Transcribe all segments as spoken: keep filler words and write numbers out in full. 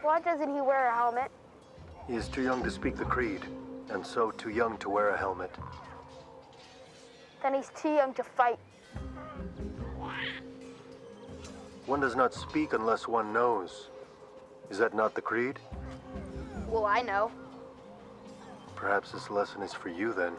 Why doesn't he wear a helmet? He is too young to speak the creed, and so too young to wear a helmet. Then he's too young to fight. One does not speak unless one knows. Is that not the creed? Well, I know. Perhaps this lesson is for you, then.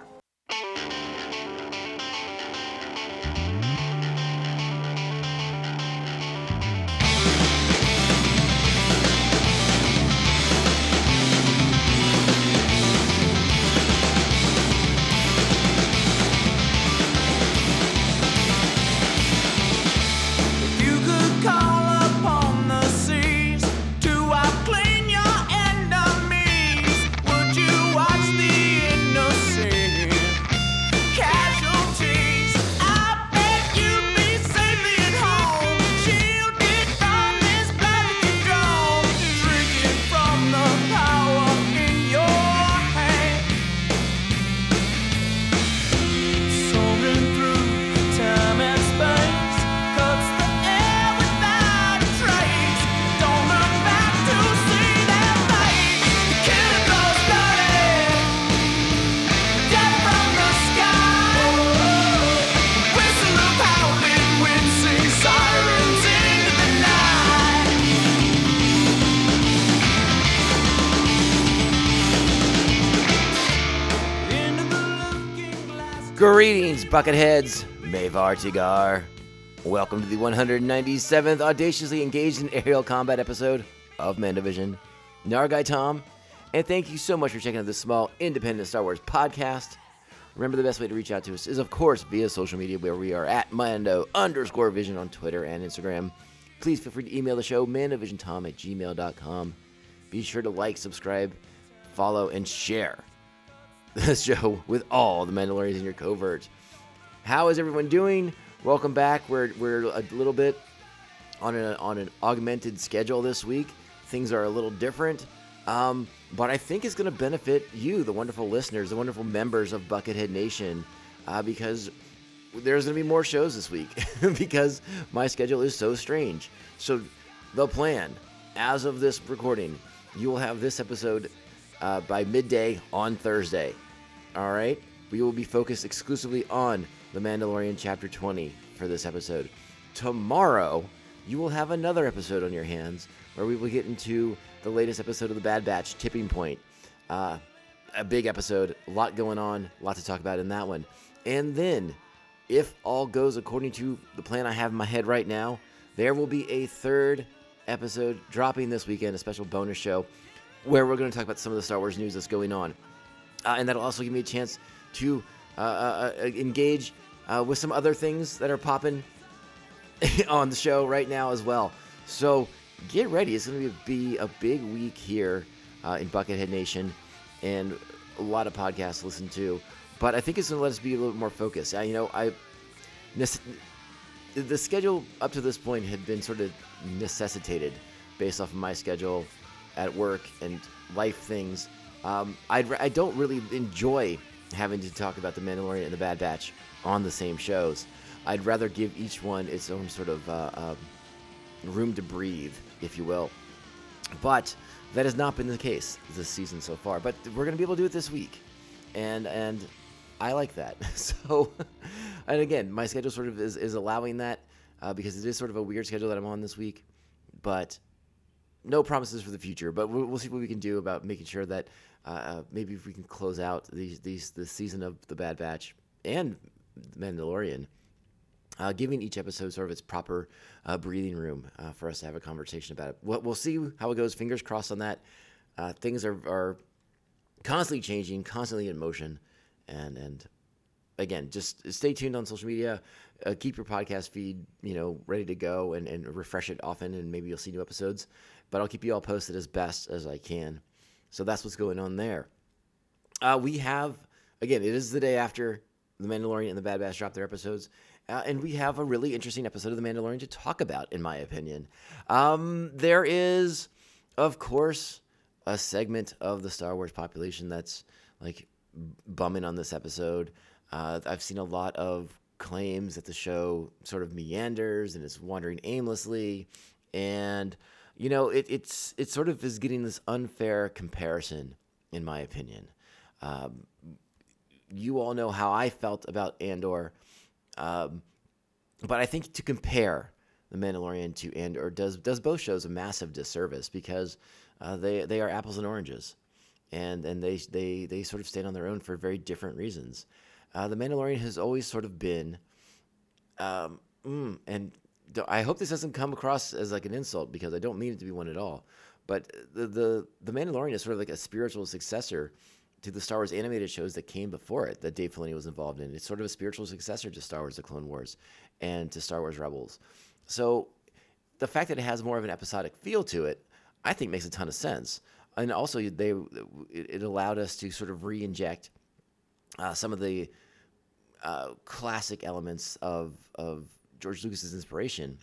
Greetings, Bucketheads. Mevar Tigar. Welcome to the one hundred ninety-seventh audaciously engaged in aerial combat episode of MandavisionTom. Nargai Tom, and thank you so much for checking out this small, independent Star Wars podcast. Remember, the best way to reach out to us is, of course, via social media, where we are at Mando underscore Vision on Twitter and Instagram. Please feel free to email the show, MandavisionTom at gmail dot com. Be sure to like, subscribe, follow, and share this show with all the Mandalorians in your covert. How is everyone doing? Welcome back. We're we're a little bit on an on an augmented schedule this week. Things are a little different, um, but I think it's going to benefit you, the wonderful listeners, the wonderful members of Buckethead Nation, uh, because there's going to be more shows this week because my schedule is so strange. So the plan, as of this recording, you will have this episode Uh, by midday on Thursday. All right? We will be focused exclusively on The Mandalorian Chapter twenty for this episode. Tomorrow, you will have another episode on your hands where we will get into the latest episode of The Bad Batch, Tipping Point. Uh, a big episode, a lot going on, a lot to talk about in that one. And then, if all goes according to the plan I have in my head right now, there will be a third episode dropping this weekend, a special bonus show, where we're going to talk about some of the Star Wars news that's going on. Uh, and that'll also give me a chance to uh, uh, engage uh, with some other things that are popping on the show right now as well. So get ready. It's going to be a big week here uh, in Buckethead Nation, and a lot of podcasts to listen to. But I think it's going to let us be a little more focused. Uh, you know, I nece- the schedule up to this point had been sort of necessitated based off of my schedule at work and life things. Um, I'd, I don't really enjoy having to talk about The Mandalorian and The Bad Batch on the same shows. I'd rather give each one its own sort of uh, uh, room to breathe, if you will. But that has not been the case this season so far. But we're going to be able to do it this week. And and I like that. So, and again, my schedule sort of is, is allowing that uh, because it is sort of a weird schedule that I'm on this week. But no promises for the future, but we'll see what we can do about making sure that uh, maybe if we can close out these these the season of The Bad Batch and The Mandalorian, uh, giving each episode sort of its proper uh, breathing room uh, for us to have a conversation about it. We'll, we'll see how it goes. Fingers crossed on that. Uh, things are, are constantly changing, constantly in motion, and and again, just stay tuned on social media. Uh, keep your podcast feed, you know, ready to go, and, and refresh it often, and maybe you'll see new episodes. But I'll keep you all posted as best as I can. So that's what's going on there. Uh, we have, again, it is the day after The Mandalorian and The Bad Batch dropped their episodes. Uh, and we have a really interesting episode of The Mandalorian to talk about, in my opinion. Um, there is, of course, a segment of the Star Wars population that's, like, bumming on this episode. Uh, I've seen a lot of claims that the show sort of meanders and is wandering aimlessly. And you know, it, it's it sort of is getting this unfair comparison, in my opinion. Um, you all know how I felt about Andor, um, but I think to compare The Mandalorian to Andor does does both shows a massive disservice, because uh, they they are apples and oranges, and and they they they sort of stand on their own for very different reasons. Uh, the Mandalorian has always sort of been, um, mm, and I hope this doesn't come across as like an insult, because I don't mean it to be one at all, but the the, the Mandalorian is sort of like a spiritual successor to the Star Wars animated shows that came before it, that Dave Filoni was involved in. It's sort of a spiritual successor to Star Wars The Clone Wars and to Star Wars Rebels. So the fact that it has more of an episodic feel to it, I think, makes a ton of sense. And also, they it allowed us to sort of re-inject uh, some of the uh, classic elements of of George Lucas's inspiration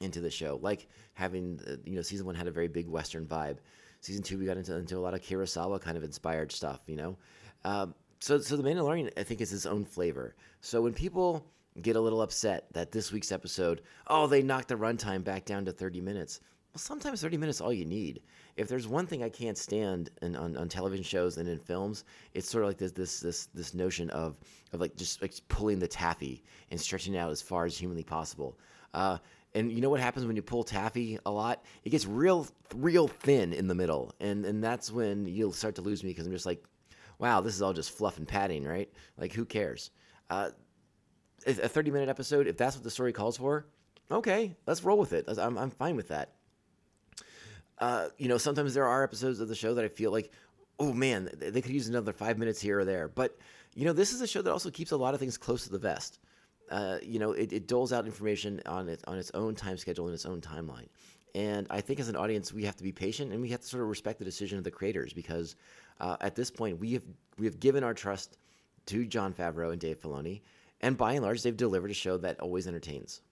into the show, like having, you know, season one had a very big Western vibe. Season two, we got into, into a lot of Kurosawa kind of inspired stuff, you know? Um, so so The Mandalorian, I think, is its own flavor. So when people get a little upset that this week's episode, oh, they knocked the runtime back down to thirty minutes. Well, sometimes thirty minutes is all you need. If there's one thing I can't stand in, on, on television shows and in films, it's sort of like this this this this notion of, of like just like pulling the taffy and stretching it out as far as humanly possible. Uh, And you know what happens when you pull taffy a lot? It gets real, real thin in the middle. And and that's when you'll start to lose me, because I'm just like, wow, this is all just fluff and padding, right? Like, who cares? Uh, a thirty-minute episode, if that's what the story calls for, okay, let's roll with it. I'm, I'm fine with that. Uh, you know, sometimes there are episodes of the show that I feel like, oh, man, they could use another five minutes here or there. But, you know, this is a show that also keeps a lot of things close to the vest. Uh, you know, it, it doles out information on its, on its own time schedule and its own timeline. And I think as an audience, we have to be patient, and we have to sort of respect the decision of the creators, because uh, at this point, we have we have given our trust to Jon Favreau and Dave Filoni, and by and large, they've delivered a show that always entertains.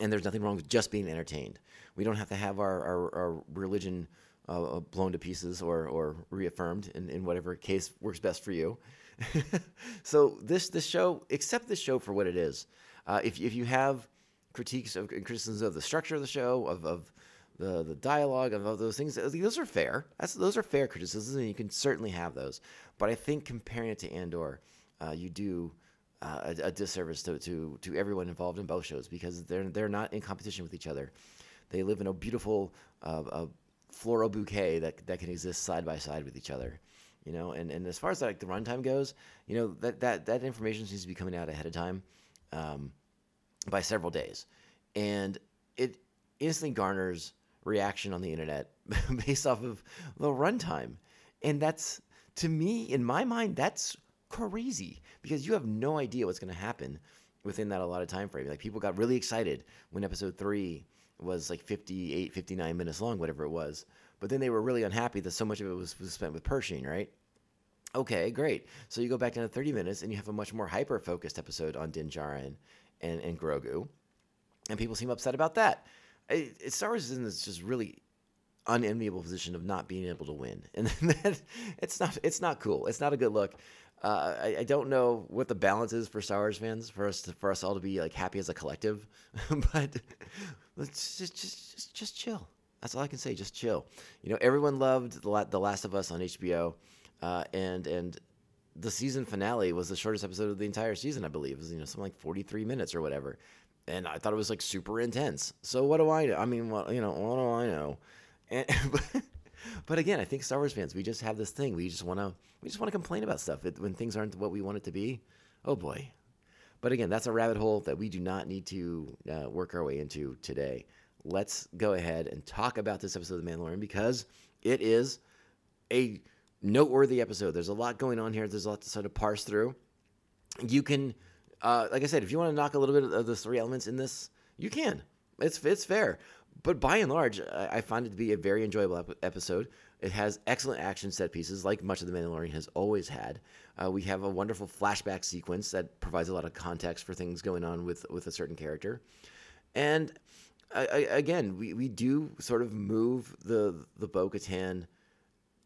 And there's nothing wrong with just being entertained. We don't have to have our, our, our religion uh, blown to pieces or, or reaffirmed in, in whatever case works best for you. So this this show, accept this show for what it is. Uh, if if you have critiques of criticisms of the structure of the show, of of the the dialogue, of all those things, those are fair. That's those are fair criticisms, and you can certainly have those. But I think comparing it to Andor, uh, you do uh, a, a disservice to, to to everyone involved in both shows, because they're they're not in competition with each other. They live in a beautiful uh, a floral bouquet that that can exist side by side with each other. You know, and, and as far as like the runtime goes, you know, that, that, that information seems to be coming out ahead of time um, by several days. And it instantly garners reaction on the internet based off of the runtime. And that's, to me, in my mind, that's crazy, because you have no idea what's going to happen within that allotted time frame. Like, people got really excited when episode three was like fifty-eight, fifty-nine minutes long, whatever it was. But then they were really unhappy that so much of it was, was spent with Pershing, right? Okay, great. So you go back down to thirty minutes, and you have a much more hyper-focused episode on Din Djarin and, and Grogu. And people seem upset about that. It, it, Star Wars is in this just really unenviable position of not being able to win. And that, it's not it's not cool. It's not a good look. Uh, I, I don't know what the balance is for Star Wars fans, for us to, for us all to be like happy as a collective. But let's just, just, just, just chill. That's all I can say. Just chill. You know, everyone loved The Last of Us on H B O, uh, and and the season finale was the shortest episode of the entire season, I believe. It was, you know, something like forty-three minutes or whatever, and I thought it was like super intense. So what do I know? I mean, what, you know, what do I know? And, but, but again, I think Star Wars fans, we just have this thing. We just want to we just want to complain about stuff it, when things aren't what we want it to be. Oh boy. But again, that's a rabbit hole that we do not need to uh, work our way into today. Let's go ahead and talk about this episode of The Mandalorian, because it is a noteworthy episode. There's a lot going on here. There's a lot to sort of parse through. You can, uh, like I said, if you want to knock a little bit of the three elements in this, you can. It's it's fair. But by and large, I, I find it to be a very enjoyable ep- episode. It has excellent action set pieces, like much of The Mandalorian has always had. Uh, we have a wonderful flashback sequence that provides a lot of context for things going on with, with a certain character. And I, I, again, we, we do sort of move the the Bo-Katan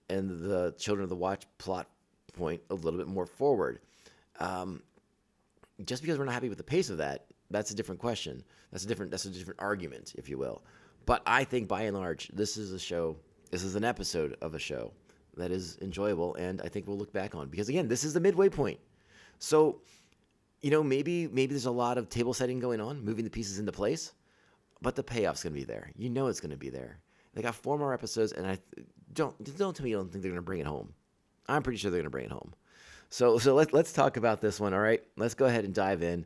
and the Children of the Watch plot point a little bit more forward. Um, just because we're not happy with the pace of that, that's a different question. That's a different that's a different argument, if you will. But I think by and large, this is a show, this is an episode of a show that is enjoyable, and I think we'll look back on. Because again, this is the midway point. So, you know, maybe maybe there's a lot of table setting going on, moving the pieces into place, but the payoff's going to be there. You know it's going to be there. They got four more episodes, and I don't don't tell me you don't think they're going to bring it home. I'm pretty sure they're going to bring it home. So so let's let's talk about this one, all right? Let's go ahead and dive in.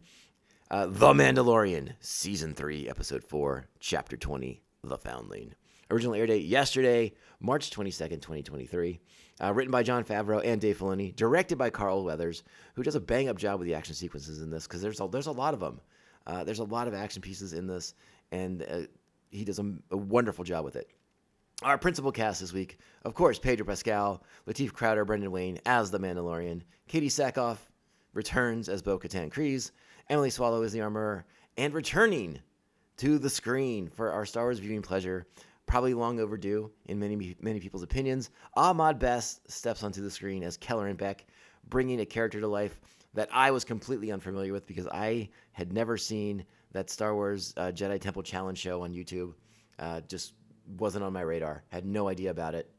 Uh, The Mandalorian, Season three, Episode four, Chapter twenty, The Foundling. Original air date yesterday, March twenty-second, twenty twenty-three. Uh, written by Jon Favreau and Dave Filoni. Directed by Carl Weathers, who does a bang-up job with the action sequences in this, because there's a, there's a lot of them. Uh, there's a lot of action pieces in this, and uh, he does a, a wonderful job with it. Our principal cast this week, of course, Pedro Pascal, Lateef Crowder, Brendan Wayne as The Mandalorian, Katie Sackhoff returns as Bo-Katan Kryze, Emily Swallow is The Armorer, and returning to the screen for our Star Wars viewing pleasure, probably long overdue in many many people's opinions, Ahmed Best steps onto the screen as Kelleran Beck, bringing a character to life that I was completely unfamiliar with because I had never seen that Star Wars uh, Jedi Temple Challenge show on YouTube. Uh, just wasn't on my radar. Had no idea about it.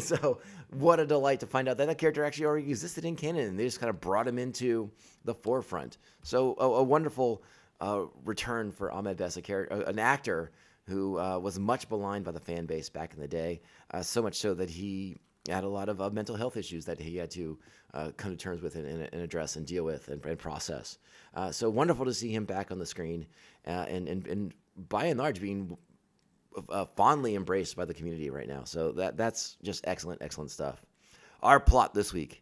So what a delight to find out that that character actually already existed in canon, and they just kind of brought him into the forefront. So a, a wonderful uh, return for Ahmed Best, a character, an actor who uh, was much maligned by the fan base back in the day, uh, so much so that he had a lot of uh, mental health issues that he had to uh, come to terms with and, and address and deal with and, and process. Uh, so wonderful to see him back on the screen uh, and, and, and by and large being Uh, fondly embraced by the community right now. So that that's just excellent, excellent stuff. Our plot this week,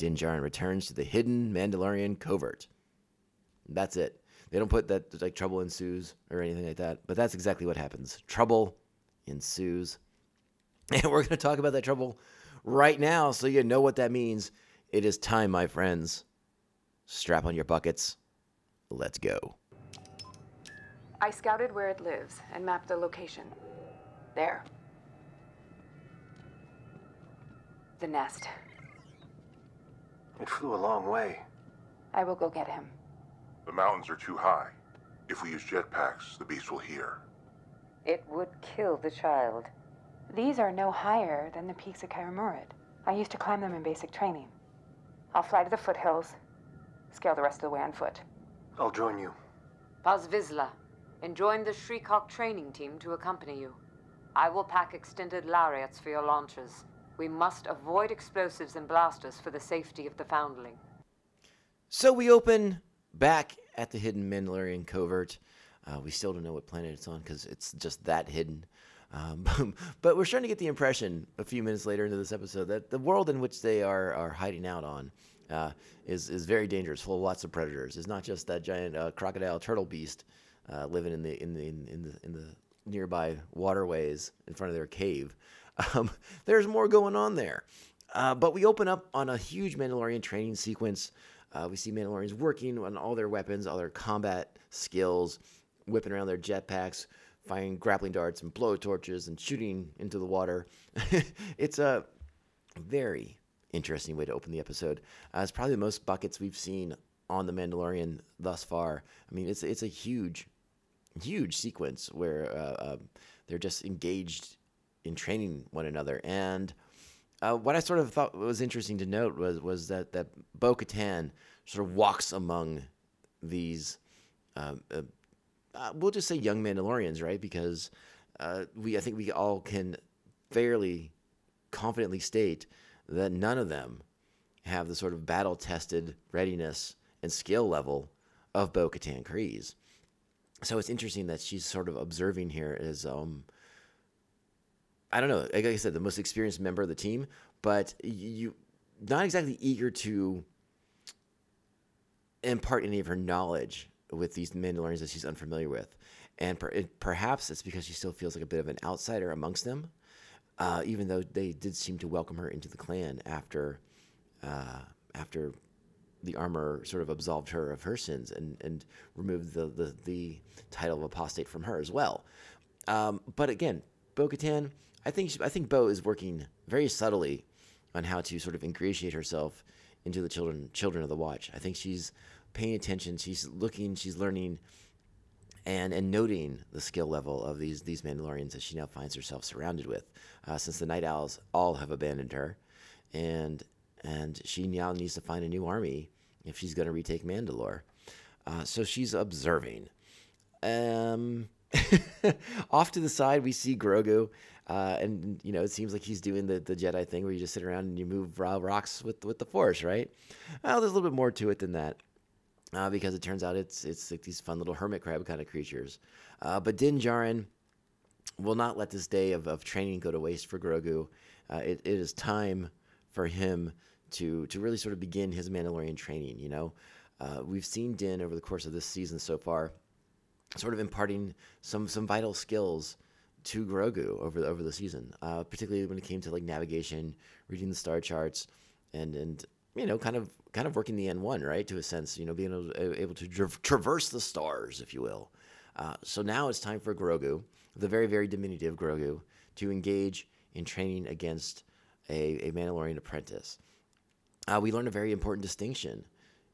Din Djarin returns to the hidden Mandalorian covert. That's it. They don't put that like trouble ensues or anything like that, but that's exactly what happens. Trouble ensues. And we're going to talk about that trouble right now so you know what that means. It is time, my friends. Strap on your buckets. Let's go. I scouted where it lives and mapped the location. There. The nest. It flew a long way. I will go get him. The mountains are too high. If we use jetpacks, the beast will hear. It would kill the child. These are no higher than the peaks of Khayr Murid. I used to climb them in basic training. I'll fly to the foothills, scale the rest of the way on foot. I'll join you. Paz Vizsla. And join the Shriek-hawk training team to accompany you. I will pack extended lariats for your launches. We must avoid explosives and blasters for the safety of the foundling. So we open back at the hidden Mandalorian covert. Uh, we still don't know what planet it's on because it's just that hidden. Um, but we're starting to get the impression a few minutes later into this episode that the world in which they are, are hiding out on uh, is, is very dangerous, full of lots of predators. It's not just that giant uh, crocodile turtle beast Uh, living in the in the in the in the nearby waterways in front of their cave. Um, there's more going on there, uh, but we open up on a huge Mandalorian training sequence. Uh, we see Mandalorians working on all their weapons, all their combat skills, whipping around their jetpacks, firing grappling darts and blow torches, and shooting into the water. It's a very interesting way to open the episode. Uh, it's probably the most buckets we've seen on the Mandalorian thus far. I mean, it's it's a huge. huge sequence where uh, uh, they're just engaged in training one another. And uh, what I sort of thought was interesting to note was was that, that Bo-Katan sort of walks among these, uh, uh, uh, we'll just say young Mandalorians, right? Because uh, we I think we all can fairly confidently state that none of them have the sort of battle-tested readiness and skill level of Bo-Katan Kryze. So it's interesting that she's sort of observing here as, um, I don't know, like I said, the most experienced member of the team, but you not exactly eager to impart any of her knowledge with these Mandalorians that she's unfamiliar with. And per, it, perhaps it's because she still feels like a bit of an outsider amongst them, uh, even though they did seem to welcome her into the clan after uh, after. The Armorer sort of absolved her of her sins and, and removed the, the, the title of apostate from her as well. Um, but again, Bo-Katan, I think she, I think Bo is working very subtly on how to sort of ingratiate herself into the children children of the Watch. I think she's paying attention. She's looking. She's learning and and noting the skill level of these these Mandalorians that she now finds herself surrounded with, uh, since the Night Owls all have abandoned her, and and she now needs to find a new army if she's going to retake Mandalore. Uh, so she's observing. Um, off to the side, we see Grogu. Uh, and, you know, it seems like he's doing the, the Jedi thing where you just sit around and you move rocks with, with the Force, right? Well, there's a little bit more to it than that, uh, because it turns out it's it's like these fun little hermit crab kind of creatures. Uh, but Din Djarin will not let this day of, of training go to waste for Grogu. Uh, it, it is time for him to to really sort of begin his Mandalorian training, you know? Uh, we've seen Din over the course of this season so far sort of imparting some some vital skills to Grogu over the, over the season, uh, particularly when it came to like navigation, reading the star charts, and and you know kind of kind of working the N one, right, to a sense, you know, being able to, able to tra- traverse the stars, if you will. Uh, so now it's time for Grogu, the very very diminutive Grogu, to engage in training against a, a Mandalorian apprentice. Uh, we learned a very important distinction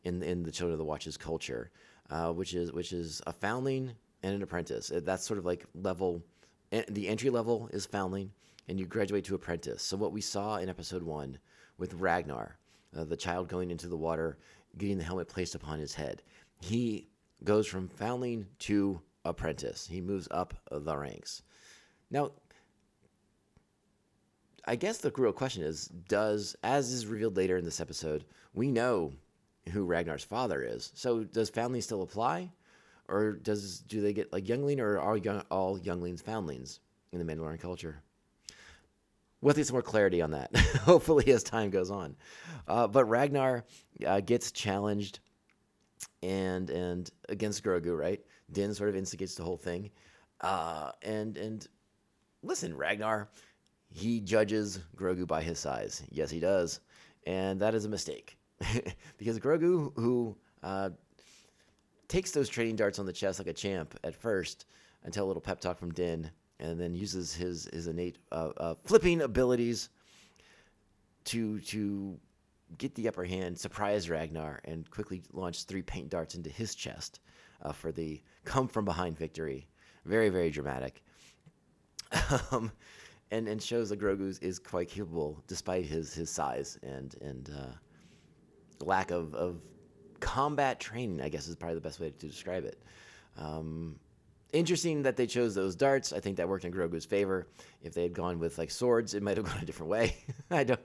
in in the Children of the Watch's culture, uh, which is which is a foundling and an apprentice. That's sort of like level. The entry level is foundling, and you graduate to apprentice. So what we saw in episode one with Ragnar, uh, the child going into the water, getting the helmet placed upon his head, he goes from foundling to apprentice. He moves up the ranks. Now, I guess the real question is, does, as is revealed later in this episode, we know who Ragnar's father is. So does foundling still apply? Or does do they get like youngling, or are young, all younglings foundlings in the Mandalorian culture? We'll get some more clarity on that, hopefully, as time goes on. Uh, but Ragnar uh, gets challenged and and against Grogu, right? Din sort of instigates the whole thing. Uh, and and listen, Ragnar, he judges Grogu by his size. Yes, he does. And that is a mistake. Because Grogu, who... Uh, takes those training darts on the chest like a champ at first, until a little pep talk from Din, and then uses his his innate uh, uh, flipping abilities to to get the upper hand, surprise Ragnar, and quickly launch three paint darts into his chest uh, for the come from behind victory. Very very dramatic, um, and and shows that Grogu is quite capable despite his his size and and uh, lack of of. Combat training, I guess, is probably the best way to describe it. Um, interesting that they chose those darts. I think that worked in Grogu's favor. If they had gone with like swords, it might have gone a different way. I don't.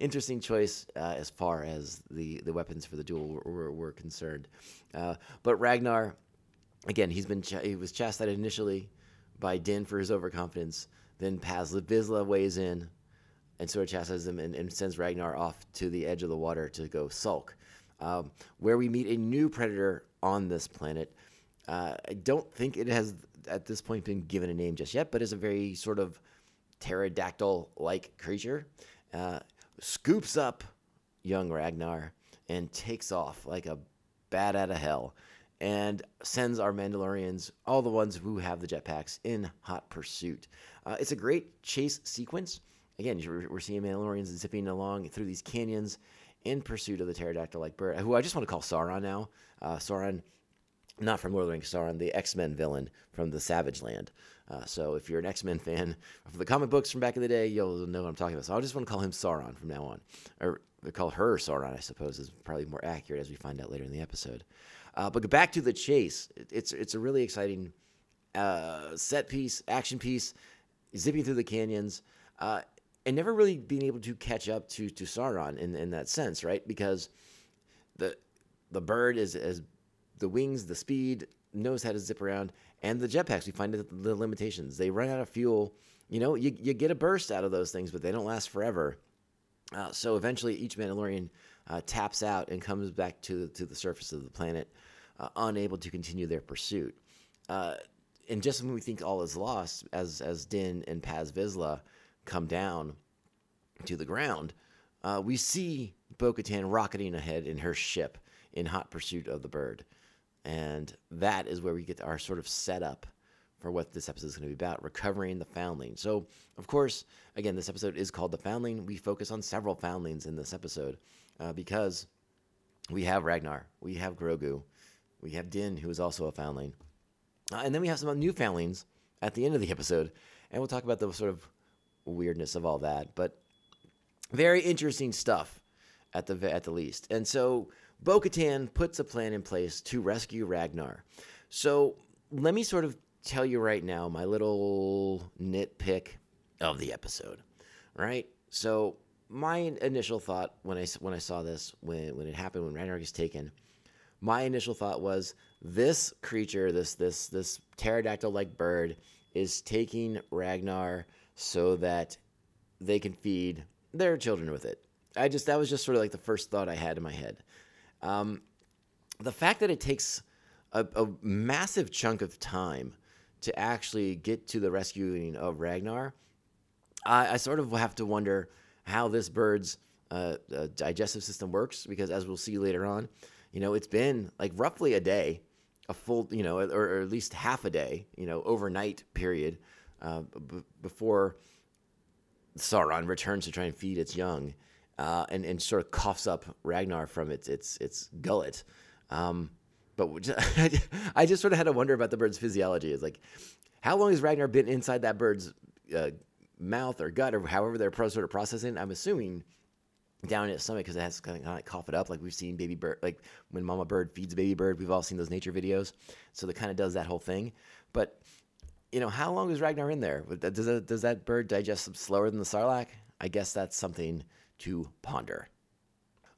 Interesting choice uh, as far as the, the weapons for the duel were, were, were concerned. Uh, but Ragnar, again, he's been ch- he was chastised initially by Din for his overconfidence. Then Paz Vizsla weighs in and sort of chastises him and, and sends Ragnar off to the edge of the water to go sulk. Um, where we meet a new predator on this planet. Uh, I don't think it has, at this point, been given a name just yet, but it's a very sort of pterodactyl-like creature. Uh, scoops up young Ragnar and takes off like a bat out of hell and sends our Mandalorians, all the ones who have the jetpacks, in hot pursuit. Uh, it's a great chase sequence. Again, we're seeing Mandalorians zipping along through these canyons in pursuit of the pterodactyl-like bird, who I just want to call Sauron now. Uh, Sauron, not from Lord of the Rings, Sauron, the X-Men villain from the Savage Land. Uh, so if you're an X-Men fan of the comic books from back in the day, you'll know what I'm talking about. So I just want to call him Sauron from now on. Or call her Sauron, I suppose, is probably more accurate, as we find out later in the episode. Uh, but back to the chase. It's, it's a really exciting uh, set piece, action piece, zipping through the canyons. Uh, And never really being able to catch up to, to Sauron in, in that sense, right? Because the the bird is, is the wings, the speed, knows how to zip around, and the jetpacks, we find the, the limitations. They run out of fuel. You know, you, you get a burst out of those things, but they don't last forever. Uh, so eventually each Mandalorian uh, taps out and comes back to, to the surface of the planet, uh, unable to continue their pursuit. Uh, and just when we think all is lost, as, as Din and Paz Vizsla come down to the ground, uh, we see Bo-Katan rocketing ahead in her ship in hot pursuit of the bird. And that is where we get our sort of setup for what this episode is going to be about, recovering the foundling. So, of course, again, this episode is called The Foundling. We focus on several foundlings in this episode uh, because we have Ragnar, we have Grogu, we have Din, who is also a foundling, Uh, and then we have some new foundlings at the end of the episode, and we'll talk about the sort of weirdness of all that. But very interesting stuff at the at the least. And so Bo-Katan puts a plan in place to rescue Ragnar. So let me sort of tell you right now my little nitpick of the episode, right? So my initial thought when I when I saw this, when when it happened, when Ragnar gets taken, my initial thought was this creature, this this this pterodactyl-like bird, is taking Ragnar so that they can feed their children with it. I just that was just sort of like the first thought I had in my head. Um, the fact that it takes a, a massive chunk of time to actually get to the rescuing of Ragnar, I, I sort of have to wonder how this bird's uh, uh, digestive system works, because as we'll see later on, you know, it's been like roughly a day, a full, you know, or, or at least half a day, you know, overnight period uh, b- before Sauron returns to try and feed its young, uh, and, and sort of coughs up Ragnar from its its its gullet. Um, but just, I just sort of had to wonder about the bird's physiology. It's like, how long has Ragnar been inside that bird's uh, mouth or gut, or however they're pro- sort of processing? I'm assuming down in its stomach, because it has to kind of like cough it up, like we've seen baby bird, like when mama bird feeds baby bird. We've all seen those nature videos, so that kind of does that whole thing. But you know, how long is Ragnar in there? Does that, does that bird digest slower than the Sarlacc? I guess that's something to ponder.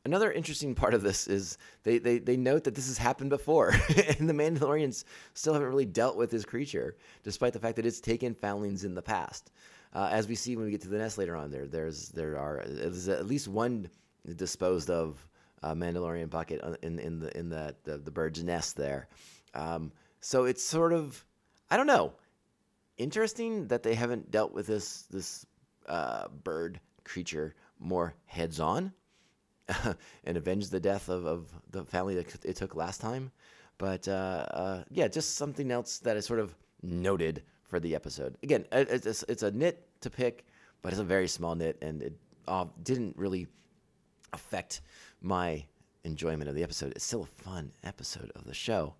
Another interesting part of this is they, they, they note that this has happened before, and the Mandalorians still haven't really dealt with this creature, despite the fact that it's taken foundlings in the past. Uh, as we see when we get to the nest later on, there there's there are there's at least one disposed of uh, Mandalorian bucket in in the in the the, the bird's nest there. Um, so it's sort of, I don't know. Interesting that they haven't dealt with this this uh, bird creature more heads on and avenged the death of, of the family that it took last time. But uh, uh, yeah, just something else that is sort of noted for the episode. Again, it's, it's a nit to pick, but it's a very small nit, and it uh, didn't really affect my enjoyment of the episode. It's still a fun episode of the show.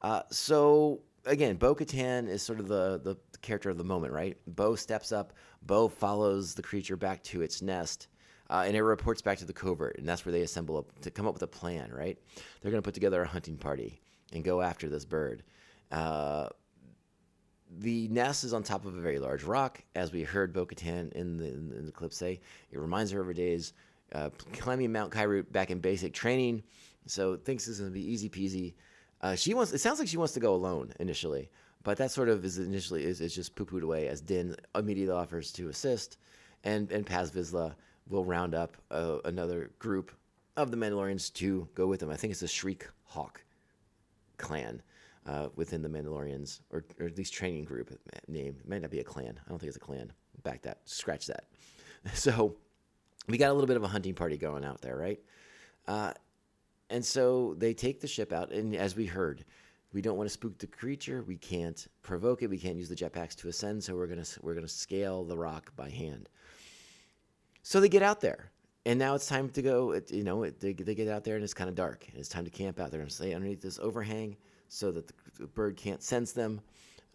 Uh, so... Again, Bo-Katan is sort of the, the character of the moment, right? Bo steps up. Bo follows the creature back to its nest, uh, and it reports back to the covert, and that's where they assemble up to come up with a plan, right? They're going to put together a hunting party and go after this bird. Uh, the nest is on top of a very large rock, as we heard Bo-Katan in the, in the clip say. It reminds her of her days uh, climbing Mount Kyroot back in basic training, so thinks this is going to be easy peasy. Uh, she wants. It sounds like she wants to go alone initially, but that sort of is initially is, is just poo-pooed away as Din immediately offers to assist, and and Paz Vizsla will round up uh, another group of the Mandalorians to go with them. I think it's the Shriek-hawk clan uh, within the Mandalorians, or, or at least training group name. It might not be a clan. I don't think it's a clan. Back that. Scratch that. So we got a little bit of a hunting party going out there, right? Uh, And so they take the ship out, and as we heard, we don't want to spook the creature. We can't provoke it. We can't use the jetpacks to ascend, so we're gonna we're gonna scale the rock by hand. So they get out there, and now it's time to go. It, you know, it, they they get out there, and it's kind of dark, and it's time to camp out. They're gonna stay underneath this overhang so that the, the bird can't sense them,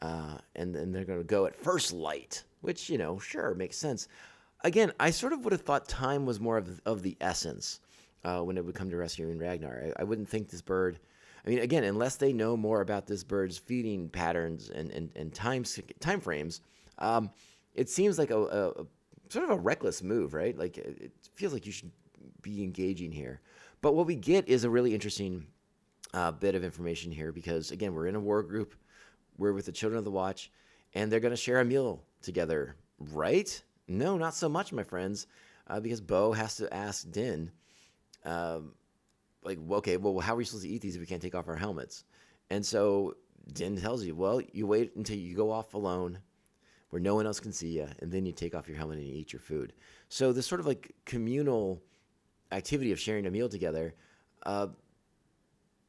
uh, and then they're gonna go at first light, which, you know, sure makes sense. Again, I sort of would have thought time was more of of the essence. Uh, when it would come to rescuing Ragnar, I, I wouldn't think this bird. I mean, again, unless they know more about this bird's feeding patterns and and and time time frames, um, it seems like a, a, a sort of a reckless move, right? Like it, it feels like you should be engaging here. But what we get is a really interesting uh, bit of information here, because again, we're in a war group. We're with the Children of the Watch, and they're going to share a meal together, right? No, not so much, my friends, uh, because Bo has to ask Din. Um, like, okay, well, how are we supposed to eat these if we can't take off our helmets? And so Din tells you, well, you wait until you go off alone where no one else can see you, and then you take off your helmet and you eat your food. So this sort of like communal activity of sharing a meal together uh,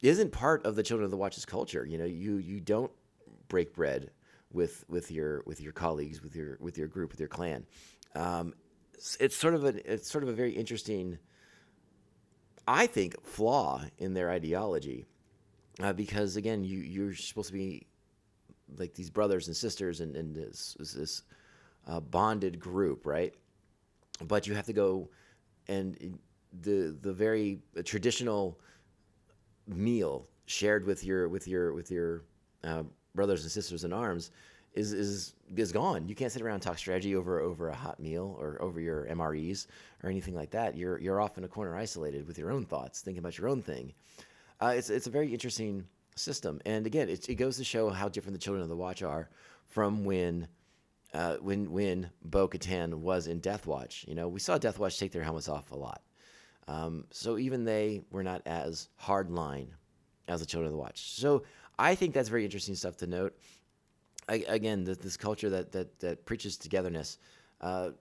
isn't part of the Children of the Watch's culture. You know, you you don't break bread with with your with your colleagues, with your with your group, with your clan. Um, it's sort of a it's sort of a very interesting, I think, flaw in their ideology, uh, because again, you, you're supposed to be like these brothers and sisters and, and this, this uh, bonded group, right? But you have to go, and the the very traditional meal shared with your with your with your uh, brothers and sisters in arms is is is gone. You can't sit around and talk strategy over over a hot meal or over your M R Es or anything like that. You're you're off in a corner, isolated with your own thoughts, thinking about your own thing. Uh, it's it's a very interesting system, and again, it it goes to show how different the Children of the Watch are from when uh, when when Bo-Katan was in Death Watch. You know, we saw Death Watch take their helmets off a lot, um, so even they were not as hardline as the Children of the Watch. So I think that's very interesting stuff to note. I, again, the, this culture that that that preaches togetherness, uh,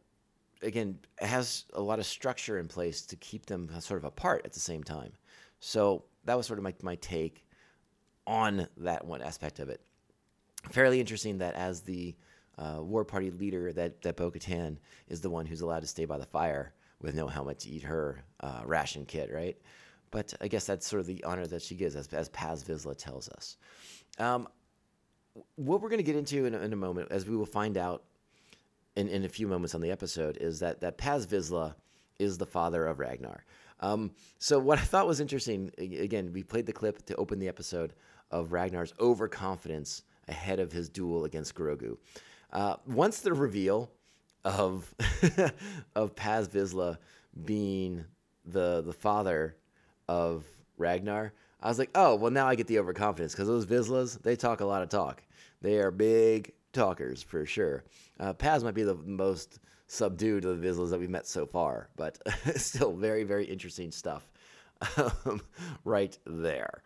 again, has a lot of structure in place to keep them sort of apart at the same time. So that was sort of my, my take on that one aspect of it. Fairly interesting that as the uh, war party leader, that, that Bo-Katan is the one who's allowed to stay by the fire with no helmet to eat her uh, ration kit, right? But I guess that's sort of the honor that she gives, as, as Paz Vizsla tells us. Um, what we're going to get into in, in a moment, as we will find out in, in a few moments on the episode, is that, that Paz Vizsla is the father of Ragnar. Um, so what I thought was interesting, again, we played the clip to open the episode of Ragnar's overconfidence ahead of his duel against Grogu. Uh, once the reveal of of Paz Vizsla being the the father of Ragnar, I was like, oh, well, now I get the overconfidence, because those Vizslas, they talk a lot of talk. They are big talkers for sure. Uh, Paz might be the most subdued of the Vizslas that we've met so far, but still very, very interesting stuff um, right there.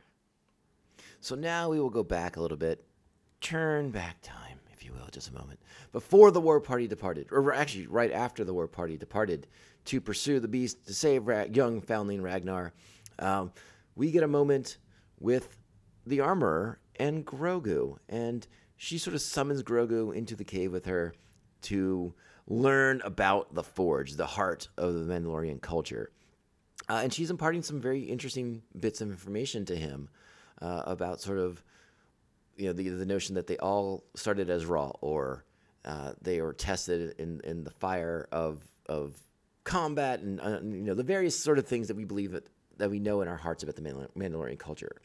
So now we will go back a little bit, turn back time, if you will, just a moment, before the war party departed, or actually right after the war party departed to pursue the beast, to save Ra- young foundling Ragnar. Um, we get a moment with the Armorer and Grogu, and she sort of summons Grogu into the cave with her to learn about the Forge, the heart of the Mandalorian culture. Uh, and she's imparting some very interesting bits of information to him uh, about sort of, you know, the, the notion that they all started as raw, or uh, they were tested in, in the fire of of combat, and, uh, you know, the various sort of things that we believe that, that we know in our hearts about the Mandalorian culture.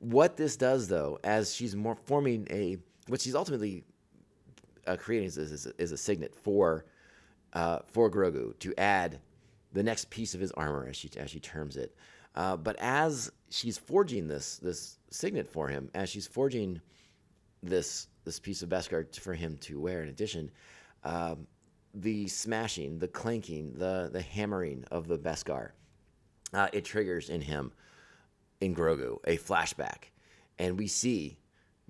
What this does, though, as she's more forming a, what she's ultimately Uh, creating is, is, is a signet for uh, for Grogu to add the next piece of his armor, as she as she terms it. Uh, but as she's forging this this signet for him, as she's forging this this piece of Beskar for him to wear in addition, um, the smashing, the clanking, the the hammering of the Beskar, uh, it triggers in him, in Grogu, a flashback, and we see.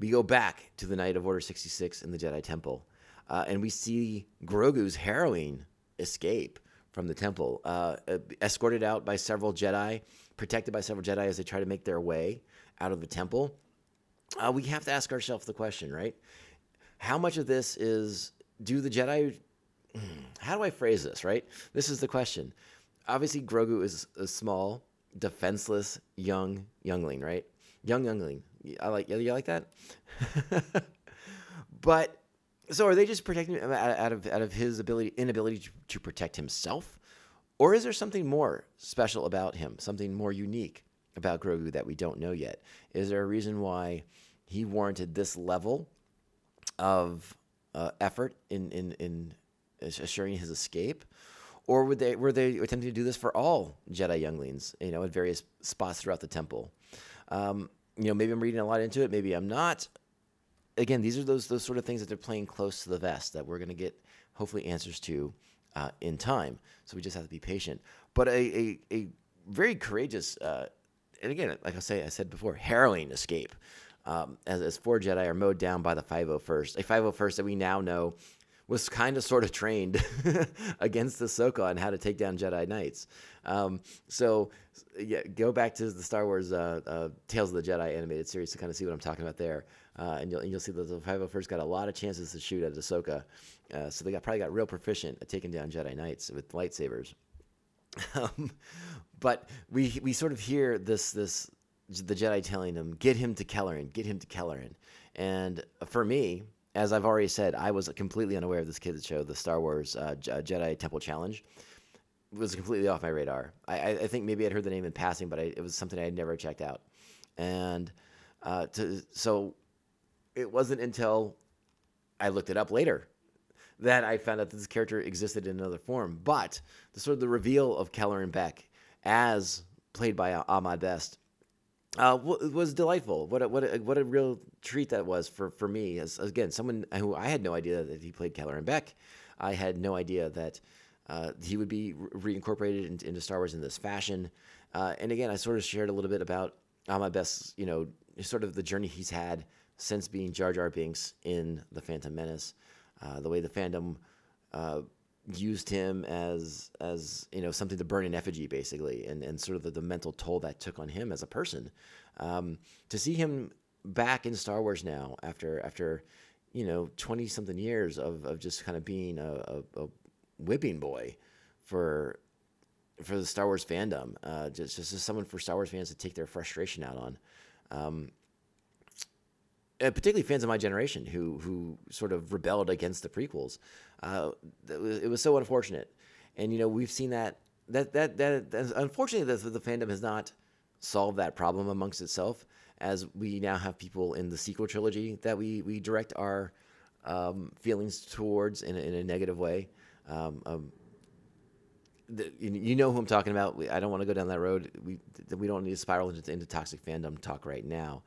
We go back to the night of Order sixty-six in the Jedi Temple, uh, and we see Grogu's harrowing escape from the temple, uh, escorted out by several Jedi, protected by several Jedi as they try to make their way out of the temple. Uh, we have to ask ourselves the question, right? How much of this is, do the Jedi, how do I phrase this, right? This is the question. Obviously, Grogu is a small, defenseless, young youngling, right? Young youngling. I like you like that, but so are they just protecting him out of out of his ability inability to, to protect himself, or is there something more special about him, something more unique about Grogu that we don't know yet? Is there a reason why he warranted this level of uh, effort in in in assuring his escape, or would they were they attempting to do this for all Jedi younglings, you know, at various spots throughout the temple? Um, You know, maybe I'm reading a lot into it. Maybe I'm not. Again, these are those those sort of things that they're playing close to the vest that we're going to get hopefully answers to uh, in time. So we just have to be patient. But a a, a very courageous uh, and again, like I say, I said before, harrowing escape um, as as four Jedi are mowed down by the five oh first, a five oh first that we now know was kind of sort of trained against the Ahsoka on how to take down Jedi Knights. Um, so yeah, go back to the Star Wars uh, uh, Tales of the Jedi animated series to kind of see what I'm talking about there. Uh, and, you'll, and you'll see that the five oh first got a lot of chances to shoot at Ahsoka. Uh, so they got probably got real proficient at taking down Jedi Knights with lightsabers. Um, but we we sort of hear this, this the Jedi telling him, get him to Kelleran, get him to Kelleran. And for me, as I've already said, I was completely unaware of this kid's show, the Star Wars uh, Jedi Temple Challenge. It was completely off my radar. I, I think maybe I'd heard the name in passing, but I, it was something I had never checked out. And uh, to, so it wasn't until I looked it up later that I found out that this character existed in another form. But the sort of the reveal of Kelleran Beck, as played by Ahmed Best, uh, w- was delightful. What a, what a, what a real treat that was for, for me. As again, someone who I had no idea that he played Kelleran Beck. I had no idea that uh, he would be re- reincorporated in, into Star Wars in this fashion. Uh, and again, I sort of shared a little bit about Ahmed Best's, you know, sort of the journey he's had since being Jar Jar Binks in The Phantom Menace. Uh, the way the fandom uh, used him as, as you know, something to burn in effigy, basically, and, and sort of the, the mental toll that took on him as a person. Um, to see him back in Star Wars now after, after you know, twenty-something years of, of just kind of being a, a, a whipping boy for for the Star Wars fandom, uh, just, just someone for Star Wars fans to take their frustration out on. Um Uh, particularly fans of my generation who who sort of rebelled against the prequels. Uh, it, was, it was so unfortunate. And, you know, we've seen that. that that that, that Unfortunately, the, the fandom has not solved that problem amongst itself, as we now have people in the sequel trilogy that we, we direct our um, feelings towards in a, in a negative way. Um, um, the, you know who I'm talking about. I don't want to go down that road. We, we don't need to spiral into, into toxic fandom talk right now.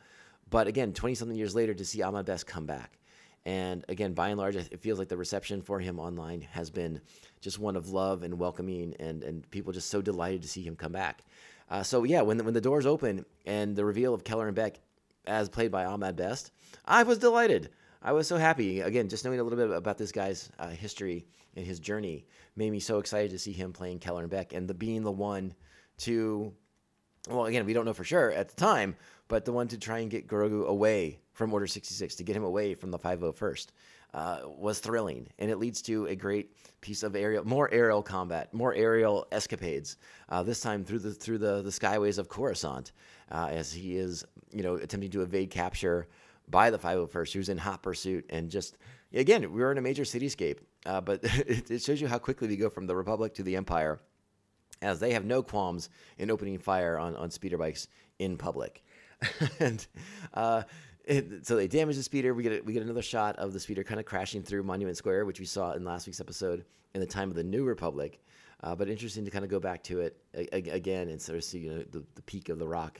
But again, twenty-something years later, to see Ahmed Best come back. And again, by and large, it feels like the reception for him online has been just one of love and welcoming, and, and people just so delighted to see him come back. Uh, so yeah, when the, when the doors open and the reveal of Kelleran Beck as played by Ahmed Best, I was delighted. I was so happy. Again, just knowing a little bit about this guy's uh, history and his journey made me so excited to see him playing Kelleran Beck and the, being the one to, well, again, we don't know for sure at the time, but the one to try and get Grogu away from Order sixty-six, to get him away from the five oh first, uh, was thrilling. And it leads to a great piece of aerial, more aerial combat, more aerial escapades, uh, this time through the through the, the skyways of Coruscant, uh, as he is, you know, attempting to evade capture by the five oh first, who's in hot pursuit. And just, again, we were in a major cityscape, uh, but it, it shows you how quickly we go from the Republic to the Empire, as they have no qualms in opening fire on, on speeder bikes in public. and uh, it, so they damage the speeder. We get a, we get another shot of the speeder kind of crashing through Monument Square, which we saw in last week's episode in the time of the New Republic. Uh, but interesting to kind of go back to it a, a, again and sort of see, you know, the, the peak of the rock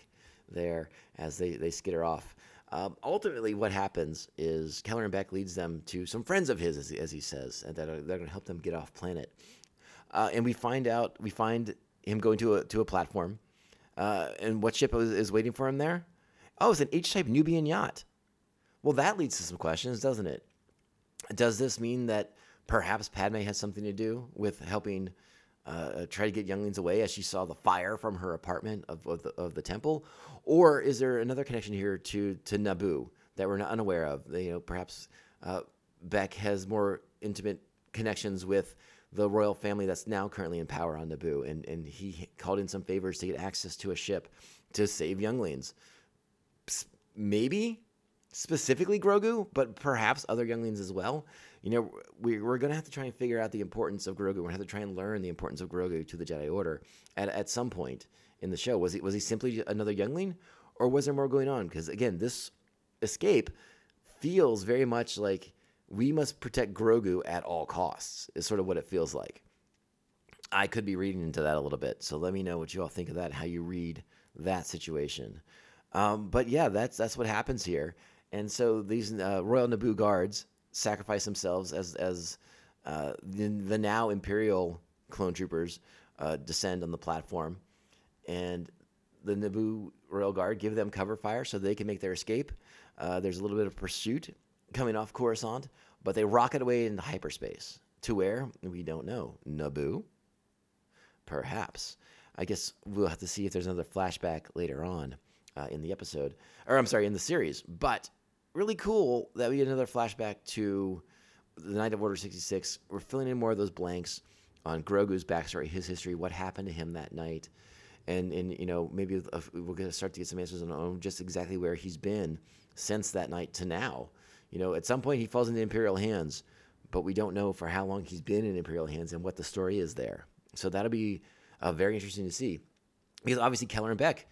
there as they, they skitter off. Um, ultimately, what happens is Kelleran Beck leads them to some friends of his, as he, as he says, and that are, that are going to help them get off planet. Uh, and we find out we find him going to a to a platform, uh, and what ship is, is waiting for him there? Oh, it's an H-type Nubian yacht. Well, that leads to some questions, doesn't it? Does this mean that perhaps Padme has something to do with helping uh, try to get younglings away, as she saw the fire from her apartment of, of, the, of the temple? Or is there another connection here to to Naboo that we're not unaware of? You know, perhaps uh, Beck has more intimate connections with the royal family that's now currently in power on Naboo, and, and he called in some favors to get access to a ship to save younglings. Maybe specifically Grogu, but perhaps other younglings as well. You know, we, we're going to have to try and figure out the importance of Grogu. We're going to have to try and learn the importance of Grogu to the Jedi Order at, at some point in the show. Was he, was he simply another youngling, or was there more going on? Because, again, this escape feels very much like we must protect Grogu at all costs is sort of what it feels like. I could be reading into that a little bit, so let me know what you all think of that, how you read that situation. Um, but yeah, that's that's what happens here. And so these uh, Royal Naboo guards sacrifice themselves as as uh, the, the now Imperial clone troopers uh, descend on the platform, and the Naboo Royal Guard give them cover fire so they can make their escape. Uh, there's a little bit of pursuit coming off Coruscant, but they rocket away into hyperspace to where we don't know. Naboo, perhaps. I guess we'll have to see if there's another flashback later on. Uh, in the episode, or I'm sorry, in the series, but really cool that we get another flashback to the night of Order sixty-six. We're filling in more of those blanks on Grogu's backstory, his history, what happened to him that night, and and you know, maybe we're going to start to get some answers on our own, just exactly where he's been since that night to now. You know, at some point he falls into Imperial hands, but we don't know for how long he's been in Imperial hands and what the story is there. So that'll be uh, very interesting to see, because obviously Kelleran Beck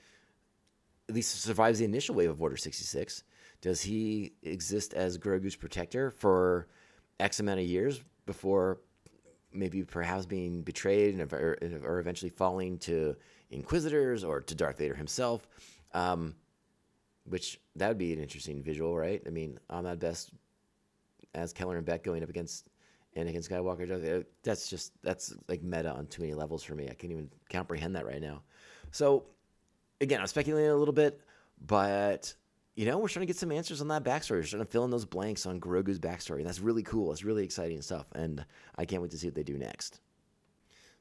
at least survives the initial wave of Order sixty-six. Does he exist as Grogu's protector for X amount of years before maybe perhaps being betrayed and or, or eventually falling to Inquisitors or to Darth Vader himself? Um, which that would be an interesting visual, right? I mean, Ahmed Best as Kelleran Beck going up against Anakin Skywalker, Darth Vader, that's just, that's like meta on too many levels for me. I can't even comprehend that right now. So again, I'm speculating a little bit, but you know, we're trying to get some answers on that backstory. We're trying to fill in those blanks on Grogu's backstory. And that's really cool. It's really exciting stuff. And I can't wait to see what they do next.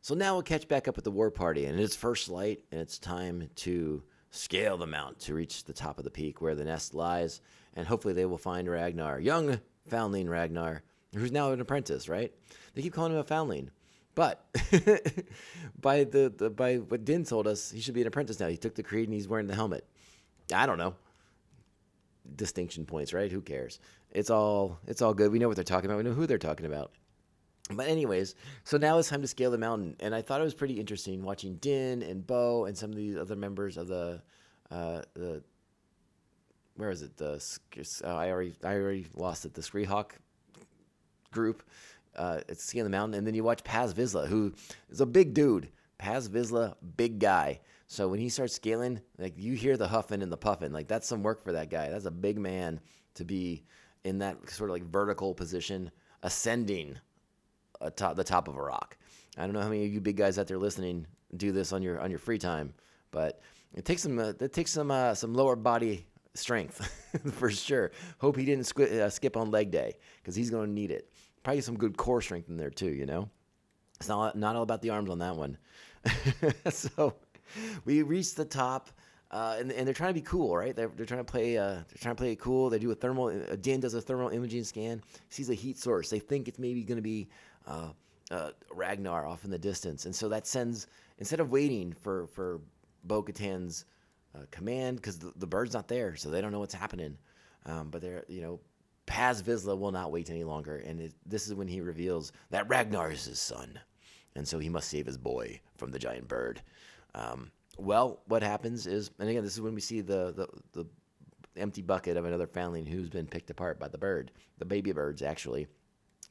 So now we'll catch back up with the war party. And it's first light, and it's time to scale the mount to reach the top of the peak where the nest lies. And hopefully they will find Ragnar, young foundling Ragnar, who's now an apprentice, right? They keep calling him a foundling. But by the, the by what Din told us, he should be an apprentice now. He took the creed and he's wearing the helmet. I don't know. Distinction points, right? Who cares? It's all it's all good. We know what they're talking about. We know who they're talking about. But anyways, so now it's time to scale the mountain. And I thought it was pretty interesting watching Din and Bo and some of these other members of the uh, the where is it? The uh, I already I already lost it. The Shriek-hawk group. Uh, it's scaling the mountain, and then you watch Paz Vizsla, who is a big dude. Paz Vizsla, big guy. So when he starts scaling, like you hear the huffing and the puffing. Like that's some work for that guy. That's a big man to be in that sort of like vertical position, ascending atop the top of a rock. I don't know how many of you big guys out there listening do this on your on your free time, but it takes some uh, it takes some uh, some lower body strength for sure. Hope he didn't squ- uh, skip on leg day, because he's going to need it. Probably some good core strength in there too, you know? It's not, not all about the arms on that one. So we reach the top, uh, and, and they're trying to be cool, right? They're, they're trying to play uh, they're trying to play it cool. They do a thermal, uh, Dan does a thermal imaging scan, sees a heat source. They think it's maybe going to be uh, uh, Ragnar off in the distance. And so that sends, instead of waiting for, for Bo-Katan's uh, command, because the, the bird's not there, so they don't know what's happening. Um, but they're, you know, Paz Vizsla will not wait any longer, and it, this is when he reveals that Ragnar is his son, and so he must save his boy from the giant bird. Um, well, what happens is, and again, this is when we see the, the, the empty bucket of another foundling who's been picked apart by the bird, the baby birds, actually,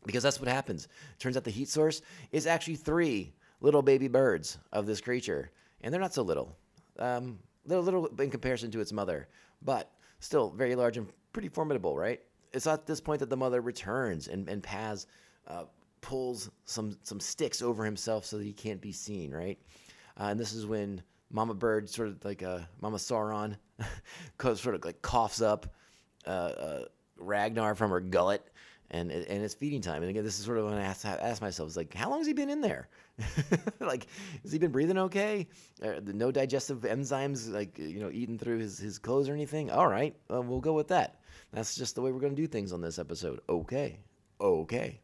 because that's what happens. Turns out the heat source is actually three little baby birds of this creature, and they're not so little. Um, they're little in comparison to its mother, but still very large and pretty formidable, right? It's at this point that the mother returns, and, and Paz uh, pulls some, some sticks over himself so that he can't be seen, right? Uh, and this is when Mama Bird, sort of like uh, Mama Sauron, sort of like coughs up uh, uh, Ragnar from her gullet, and and it's feeding time. And again, this is sort of when I ask, I ask myself, it's like, how long has he been in there? Like, has he been breathing okay? Are there no digestive enzymes, like, you know, eating through his, his clothes or anything? All right, uh, we'll go with that. That's just the way we're going to do things on this episode. Okay. Okay.